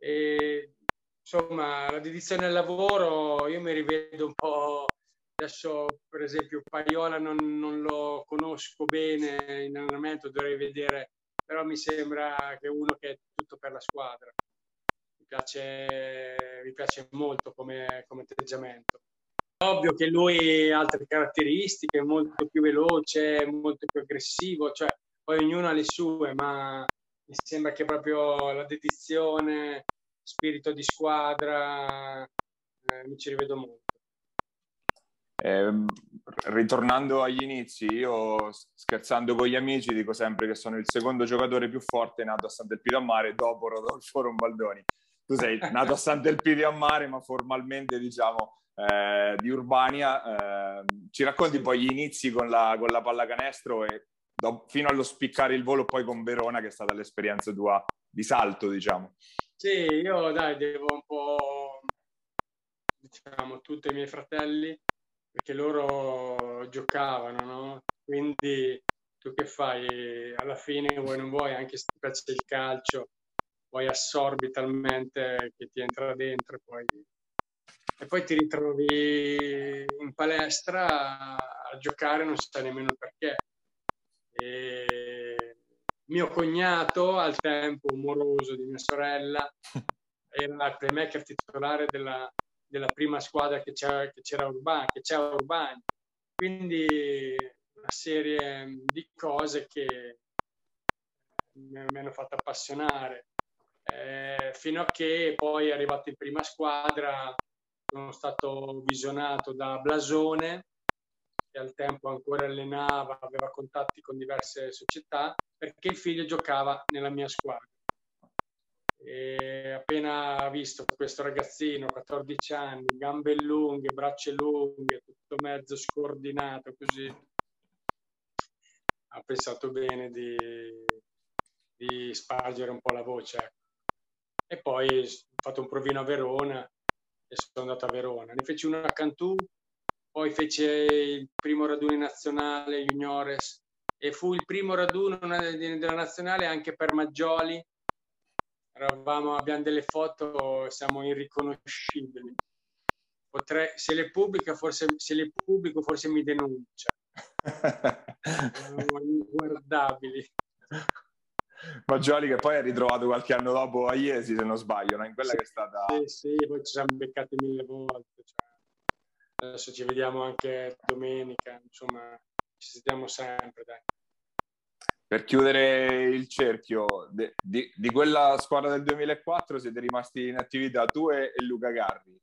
E, insomma, la dedizione al lavoro io mi rivedo un po'. Adesso per esempio Paiola non lo conosco bene in allenamento, dovrei vedere, però mi sembra che uno che è tutto per la squadra. Mi piace molto come atteggiamento. Ovvio che lui ha altre caratteristiche, è molto più veloce, molto più aggressivo, cioè poi ognuno ha le sue, ma mi sembra che proprio la dedizione, spirito di squadra, mi ci rivedo molto. Ritornando agli inizi, io scherzando con gli amici dico sempre che sono il secondo giocatore più forte nato a Sant'Elpidio a Mare dopo Rodolfo Rombaldoni. Tu sei nato a Sant'Elpidio a Mare, ma formalmente diciamo di Urbania. Ci racconti poi gli inizi con la pallacanestro e fino allo spiccare il volo poi con Verona, che è stata l'esperienza tua di salto, diciamo. Sì, io devo un po', diciamo, tutti i miei fratelli, perché loro giocavano, no? Quindi tu che fai? Alla fine vuoi non vuoi, anche se ti piace il calcio, poi assorbi talmente che ti entra dentro e poi ti ritrovi in palestra a giocare, non sai nemmeno perché. E mio cognato, al tempo moroso di mia sorella, era il playmaker titolare della prima squadra che c'era Urbani, quindi una serie di cose che mi hanno fatto appassionare, fino a che poi, arrivato in prima squadra, sono stato visionato da Blasone, che al tempo ancora allenava, aveva contatti con diverse società, perché il figlio giocava nella mia squadra. E appena visto questo ragazzino, 14 anni, gambe lunghe, braccia lunghe, tutto mezzo scordinato, così, ha pensato bene di spargere un po' la voce. E poi ho fatto un provino a Verona e sono andato a Verona. Ne feci uno a Cantù, poi fece il primo raduno nazionale juniores, e fu il primo raduno della nazionale anche per Maggioli. Abbiamo delle foto, siamo irriconoscibili. Se le pubblico forse mi denuncia. Inguardabili. Maggioli, che poi è ritrovato qualche anno dopo a Iesi, se non sbaglio, no? In quella, sì, che è stata... Sì, poi ci siamo beccati mille volte. Cioè. Adesso ci vediamo anche domenica, insomma, ci sentiamo sempre, dai. Per chiudere il cerchio, di quella squadra del 2004 siete rimasti in attività tu e Luca Garri.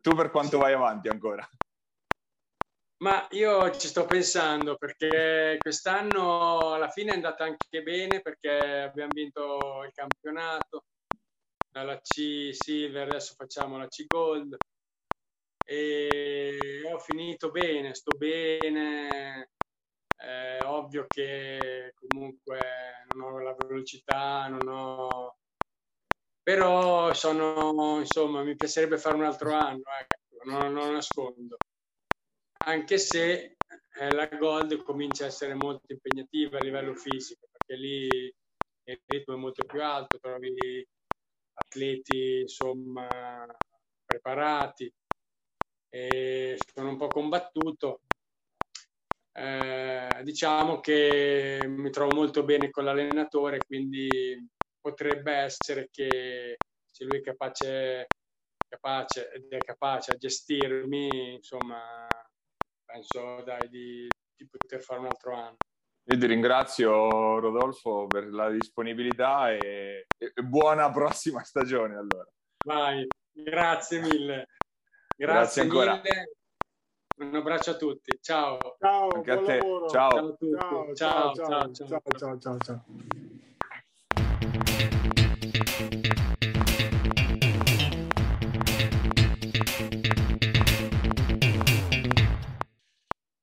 Tu per quanto vai avanti ancora? Ma io ci sto pensando, perché quest'anno alla fine è andata anche bene, perché abbiamo vinto il campionato, dalla C Silver adesso facciamo la C Gold, e ho finito bene, sto bene. Ovvio che comunque non ho la velocità, però sono, insomma, mi piacerebbe fare un altro anno, ecco, non lo nascondo, anche se la Gold comincia a essere molto impegnativa a livello fisico, perché lì il ritmo è molto più alto, trovi atleti insomma preparati, e sono un po' combattuto. Diciamo che mi trovo molto bene con l'allenatore, quindi potrebbe essere che se lui è capace a gestirmi, insomma, penso di poter fare un altro anno. Io ti ringrazio, Rodolfo, per la disponibilità e buona prossima stagione, allora. Vai, grazie mille. Grazie ancora. Mille. Un abbraccio a tutti. Ciao. Ciao, anche a te. Lavoro. Ciao. Ciao a tutti. Ciao, ciao, ciao, ciao, ciao, ciao, ciao, ciao.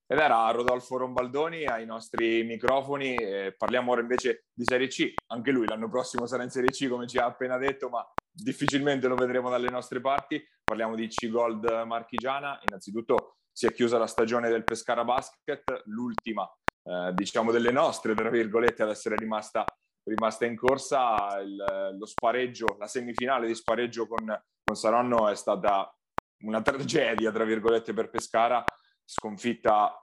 Ed era Rodolfo Rombaldoni ai nostri microfoni. Parliamo ora invece di Serie C. Anche lui l'anno prossimo sarà in Serie C, come ci ha appena detto, ma difficilmente lo vedremo dalle nostre parti. Parliamo di C Gold marchigiana. Innanzitutto si è chiusa la stagione del Pescara Basket, l'ultima, diciamo, delle nostre, tra virgolette, ad essere rimasta in corsa. Lo spareggio, la semifinale di spareggio con Saronno è stata una tragedia, tra virgolette, per Pescara, sconfitta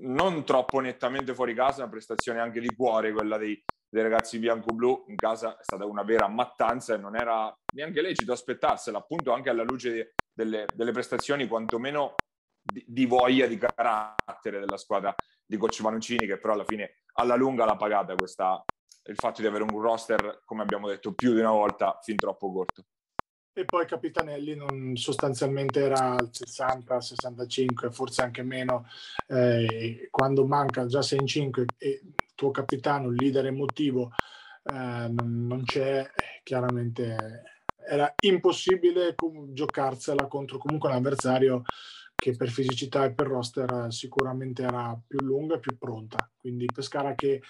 non troppo nettamente fuori casa, una prestazione anche di cuore quella dei ragazzi bianco-blu. In casa è stata una vera mattanza e non era neanche lecito aspettarsela, appunto, anche alla luce delle prestazioni quantomeno di voglia, di carattere della squadra di coach Manucini, che però alla fine alla lunga l'ha pagata questa, il fatto di avere un roster, come abbiamo detto più di una volta, fin troppo corto. E poi Capitanelli non, sostanzialmente era al 60, 65, forse anche meno, quando manca già 6 in 5 e tuo capitano, il leader emotivo, non c'è, chiaramente era impossibile giocarsela contro comunque un avversario che per fisicità e per roster sicuramente era più lunga e più pronta. Quindi Pescara, che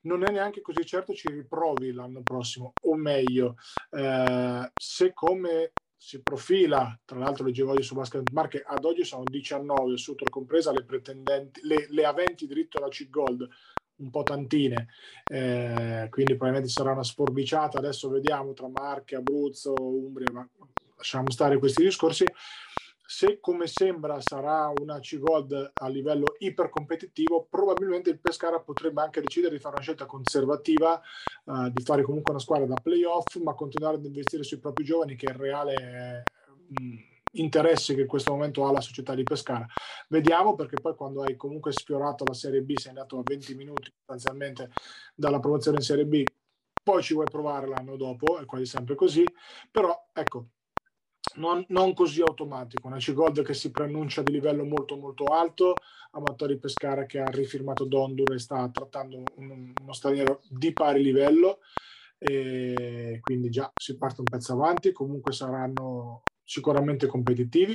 non è neanche così certo ci riprovi l'anno prossimo, o meglio, se come si profila, tra l'altro leggevo oggi su Basket Marche, ad oggi sono 19, Sutor compresa, le pretendenti, le aventi diritto alla C-Gold, un po' tantine, quindi probabilmente sarà una sforbiciata, adesso vediamo, tra Marche, Abruzzo, Umbria, ma lasciamo stare questi discorsi. Se come sembra sarà una C-Gold a livello ipercompetitivo, probabilmente il Pescara potrebbe anche decidere di fare una scelta conservativa, di fare comunque una squadra da playoff, ma continuare ad investire sui propri giovani, che è il reale interesse che in questo momento ha la società di Pescara. Vediamo, perché poi quando hai comunque sfiorato la Serie B, sei andato a 20 minuti sostanzialmente dalla promozione in Serie B, poi ci vuoi provare l'anno dopo, è quasi sempre così, però ecco, non così automatico. Una C-Gold che si preannuncia di livello molto molto alto, Amatori Pescara che ha rifirmato Dondur e sta trattando uno straniero di pari livello, e quindi già si parte un pezzo avanti, comunque saranno sicuramente competitivi.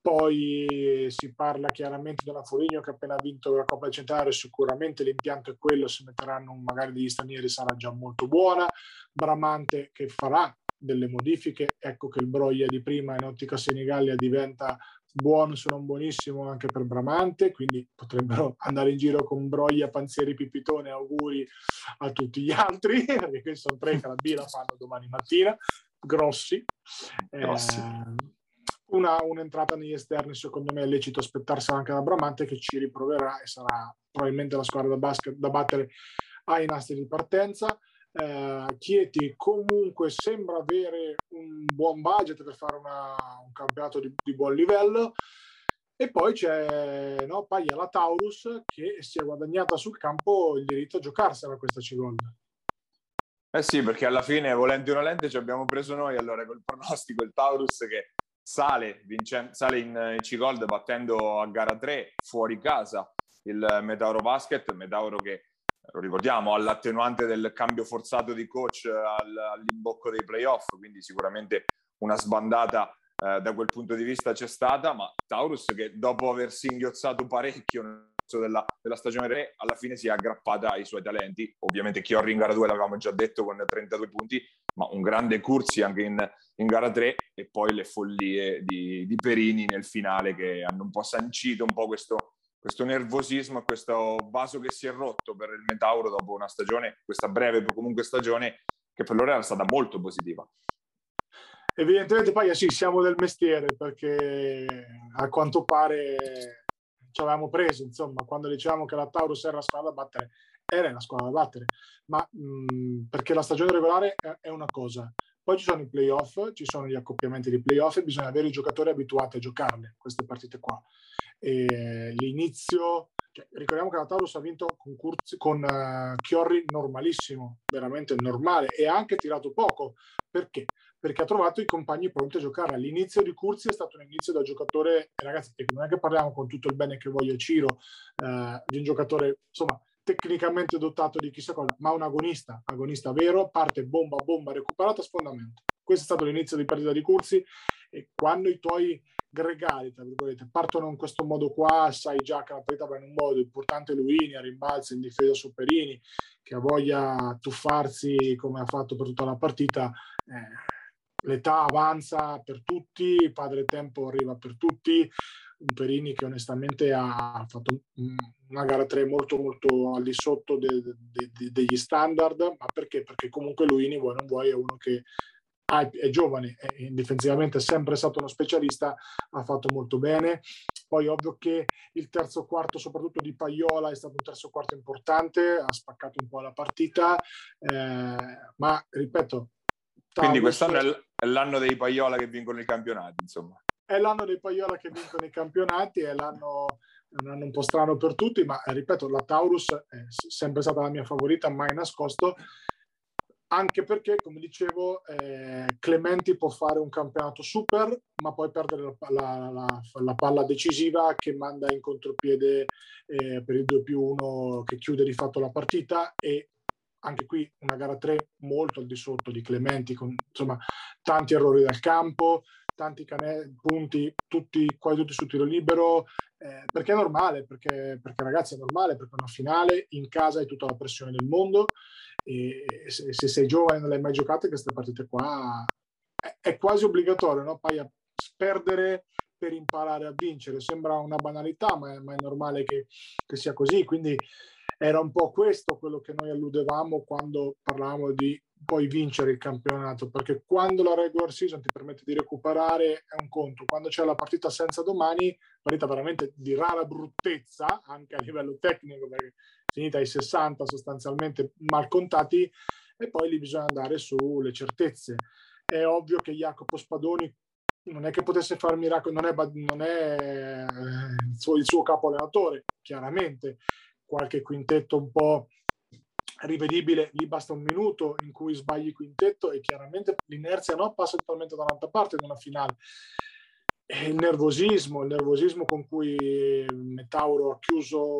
Poi si parla chiaramente di una Foligno che ha appena vinto la Coppa del Centenario, sicuramente l'impianto è quello, se metteranno magari degli stranieri sarà già molto buona. Bramante che farà delle modifiche, ecco che il Broglia di prima in ottica Senigallia diventa buono se non buonissimo anche per Bramante, quindi potrebbero andare in giro con Broglia, Panzieri, Pipitone, auguri a tutti gli altri, perché sono tre che la B la fanno domani mattina, grossi. Un'entrata negli esterni secondo me è lecito aspettarsela anche da Bramante, che ci riproverà e sarà probabilmente la squadra da battere ai nastri di partenza. Chieti comunque sembra avere un buon budget per fare un campionato di buon livello, e poi c'è Paglia la Taurus che si è guadagnata sul campo il diritto a giocarsela questa C-Gold. Sì, perché alla fine, volenti o nolenti, ci abbiamo preso noi allora col pronostico il Taurus che sale in C-Gold battendo a gara 3 fuori casa il Metauro Basket, Metauro che, lo ricordiamo, all'attenuante del cambio forzato di coach all'imbocco dei playoff, quindi sicuramente una sbandata da quel punto di vista c'è stata, ma Taurus che dopo aver singhiozzato parecchio della stagione re alla fine si è aggrappata ai suoi talenti. Ovviamente Chiorri in gara 2 l'avevamo già detto con 32 punti, ma un grande Curzi anche in gara 3, e poi le follie di Perini nel finale che hanno un po' sancito un po' questo nervosismo, questo vaso che si è rotto per il Metauro dopo una stagione, questa breve comunque stagione, che per loro era stata molto positiva. Evidentemente poi sì, siamo del mestiere, perché a quanto pare ci avevamo preso, insomma, quando dicevamo che la Taurus era la squadra da battere, era la squadra da battere, ma perché la stagione regolare è una cosa, poi ci sono i playoff, ci sono gli accoppiamenti di playoff e bisogna avere i giocatori abituati a giocarle, queste partite qua. E l'inizio, cioè, ricordiamo che la Taurus ha vinto con Chiorri normalissimo, veramente normale, e ha anche tirato poco, perché ha trovato i compagni pronti a giocare. All'inizio di Curzi è stato un inizio da giocatore, ragazzi, non è che parliamo con tutto il bene che voglia Ciro, di un giocatore insomma tecnicamente dotato di chissà cosa, ma un agonista vero, parte bomba, recuperata, sfondamento. Questo è stato l'inizio di partita di Curzi, e quando i tuoi gregari, tra virgolette, partono in questo modo qua, sai già che la partita va in un modo importante. Luini a rimbalzo in difesa su Perini, che ha voglia tuffarsi come ha fatto per tutta la partita. L'età avanza per tutti, padre tempo arriva per tutti, un Perini che onestamente ha fatto una gara 3 molto al di sotto degli standard, ma perché? Perché comunque Luini, vuoi non vuoi, è uno che è giovane, e difensivamente è sempre stato uno specialista, ha fatto molto bene. Poi ovvio che il terzo quarto, soprattutto di Paiola, è stato un terzo quarto importante, ha spaccato un po' la partita, ma ripeto, quindi quest'anno è l'anno dei Paiola che vincono i campionati, insomma. È l'anno dei Paiola che vincono i campionati, è un anno un po' strano per tutti, ma ripeto, la Taurus è sempre stata la mia favorita, mai nascosto, anche perché, come dicevo, Clementi può fare un campionato super, ma poi perdere la palla decisiva che manda in contropiede per il 2+1 che chiude di fatto la partita, e anche qui una gara 3 molto al di sotto di Clementi, con insomma tanti errori dal campo, tanti punti, quasi tutti su tiro libero, perché è normale, perché ragazzi è normale, perché una finale in casa è tutta la pressione del mondo, e se sei giovane e non l'hai mai giocata queste partite qua è quasi obbligatorio, no? Poi a perdere per imparare a vincere, sembra una banalità, ma è normale che sia così, quindi era un po' questo quello che noi alludevamo quando parlavamo di poi vincere il campionato, perché quando la regular season ti permette di recuperare è un conto, quando c'è la partita senza domani, partita veramente di rara bruttezza anche a livello tecnico, perché finita ai 60 sostanzialmente mal contati, e poi lì bisogna andare sulle certezze. È ovvio che Jacopo Spadoni non è che potesse fare miracoli, non è il suo capo allenatore, chiaramente qualche quintetto un po' rivedibile, lì basta un minuto in cui sbagli quintetto e chiaramente l'inerzia passa totalmente da un'altra parte in una finale. E il nervosismo con cui Metauro ha chiuso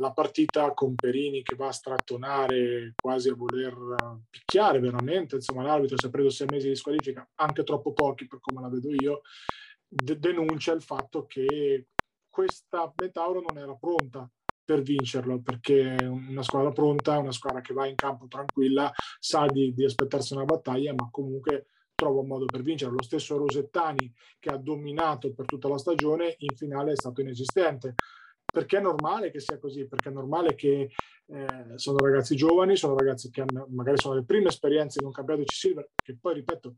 la partita, con Perini che va a strattonare quasi a voler picchiare veramente, insomma l'arbitro si è preso 6 mesi di squalifica, anche troppo pochi per come la vedo io, denuncia il fatto che questa Metauro non era pronta per vincerlo, perché una squadra pronta, una squadra che va in campo tranquilla, sa di aspettarsi una battaglia, ma comunque trova un modo per vincere. Lo stesso Rosettani, che ha dominato per tutta la stagione, in finale è stato inesistente, perché è normale che sia così, perché è normale che sono ragazzi giovani, sono ragazzi che magari sono le prime esperienze in un campionato di C-Silver, che poi ripeto,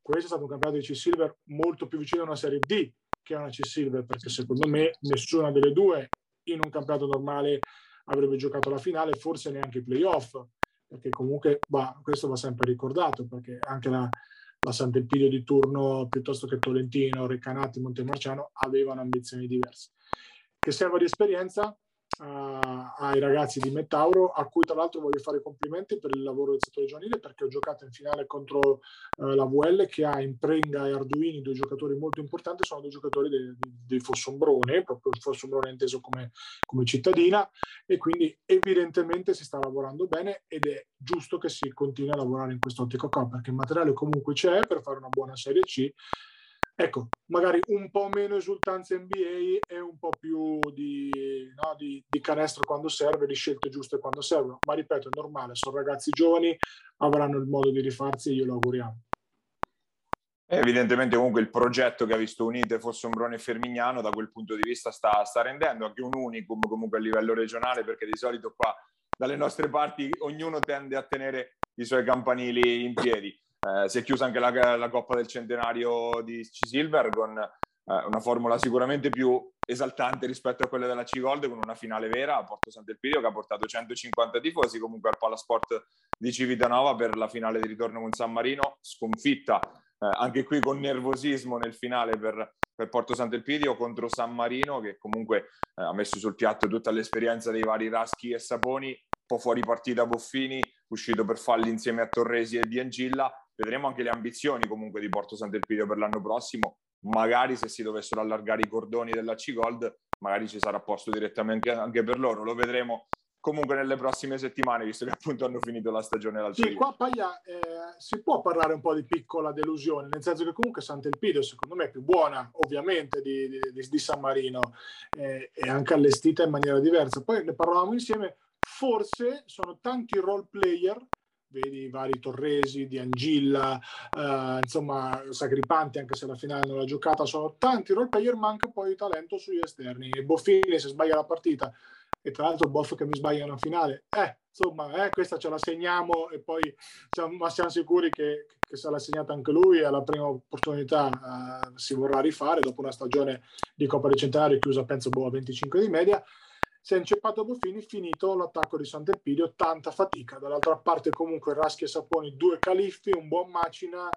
questo è stato un campionato di C-Silver molto più vicino a una Serie D che è una C-Silver, perché secondo me nessuna delle due in un campionato normale avrebbe giocato la finale, forse neanche i playoff, perché comunque questo va sempre ricordato, perché anche la Sant'Elpidio di turno, piuttosto che Tolentino, Recanati, Montemarciano, avevano ambizioni diverse. Che serva di esperienza ai ragazzi di Metauro, a cui tra l'altro voglio fare complimenti per il lavoro del settore giovanile, perché ho giocato in finale contro la VL, che ha Imprenga e Arduini, due giocatori molto importanti, sono due giocatori di Fossombrone, proprio Fossombrone inteso come cittadina, e quindi evidentemente si sta lavorando bene ed è giusto che si continui a lavorare in quest'ottica qua, perché il materiale comunque c'è per fare una buona Serie C, Ecco, magari un po' meno esultanza NBA e un po' più di canestro quando serve, di scelte giuste quando servono. Ma ripeto, è normale, sono ragazzi giovani, avranno il modo di rifarsi, glielo auguriamo. Evidentemente comunque il progetto che ha visto unite Fossombrone e Fermignano da quel punto di vista sta rendendo anche un unicum comunque a livello regionale, perché di solito qua dalle nostre parti ognuno tende a tenere i suoi campanili in piedi. Si è chiusa anche la Coppa del Centenario di C-Silver con una formula sicuramente più esaltante rispetto a quella della C-Gold, con una finale vera a Porto Sant'Elpidio che ha portato 150 tifosi comunque al Palasport di Civitanova per la finale di ritorno con San Marino, sconfitta anche qui con nervosismo nel finale per Porto Sant'Elpidio contro San Marino, che comunque ha messo sul piatto tutta l'esperienza dei vari Raschi e Saponi. Un po' fuori partita Boffini, uscito per falli insieme a Torresi e Di Angilla. Vedremo anche le ambizioni comunque di Porto Sant'Elpidio per l'anno prossimo. Magari se si dovessero allargare i cordoni della C-Gold, magari ci sarà posto direttamente anche per loro. Lo vedremo comunque nelle prossime settimane, visto che appunto hanno finito la stagione l'altro ieri. Sì, qua Paglia, si può parlare un po' di piccola delusione, nel senso che comunque Sant'Elpidio secondo me è più buona ovviamente di San Marino, e anche allestita in maniera diversa. Poi ne parlavamo insieme, forse sono tanti role player, vedi i vari Torresi, Di Angilla, insomma Sacripanti, anche se la finale non l'ha giocata, sono tanti role player, manca poi di talento sugli esterni. E Boffini, se sbaglia la partita, e tra l'altro Boff che mi sbaglia una finale, insomma, questa ce la segniamo e poi ma siamo sicuri che sarà segnata anche lui, e alla prima opportunità si vorrà rifare dopo una stagione di Coppa del Centenario chiusa penso a 25 di media. Si è inceppato Boffini, finito l'attacco di Sant'Elpidio, tanta fatica. Dall'altra parte comunque Raschi e Saponi, due Califfi, un buon Macina,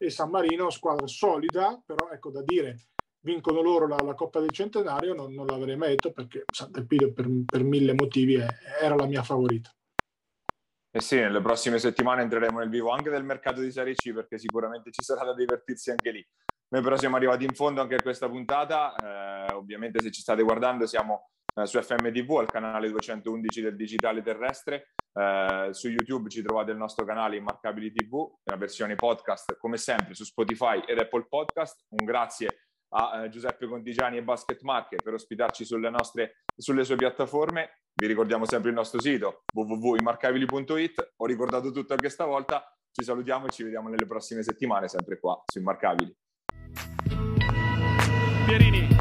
e San Marino, squadra solida, però ecco da dire, vincono loro la Coppa del Centenario, non l'avrei mai detto, perché Sant'Elpidio per mille motivi era la mia favorita. E sì, nelle prossime settimane entreremo nel vivo anche del mercato di Serie C, perché sicuramente ci sarà da divertirsi anche lì. Noi però siamo arrivati in fondo anche a questa puntata, ovviamente se ci state guardando siamo su FMTV al canale 211 del digitale terrestre, su YouTube ci trovate il nostro canale Immarcabili TV, la versione podcast come sempre su Spotify ed Apple Podcast. Un grazie a Giuseppe Contigiani e Basket Marche per ospitarci sulle sue piattaforme. Vi ricordiamo sempre il nostro sito www.immarcabili.it, ho ricordato tutto anche stavolta. Ci salutiamo e ci vediamo nelle prossime settimane sempre qua su Immarcabili. Pierini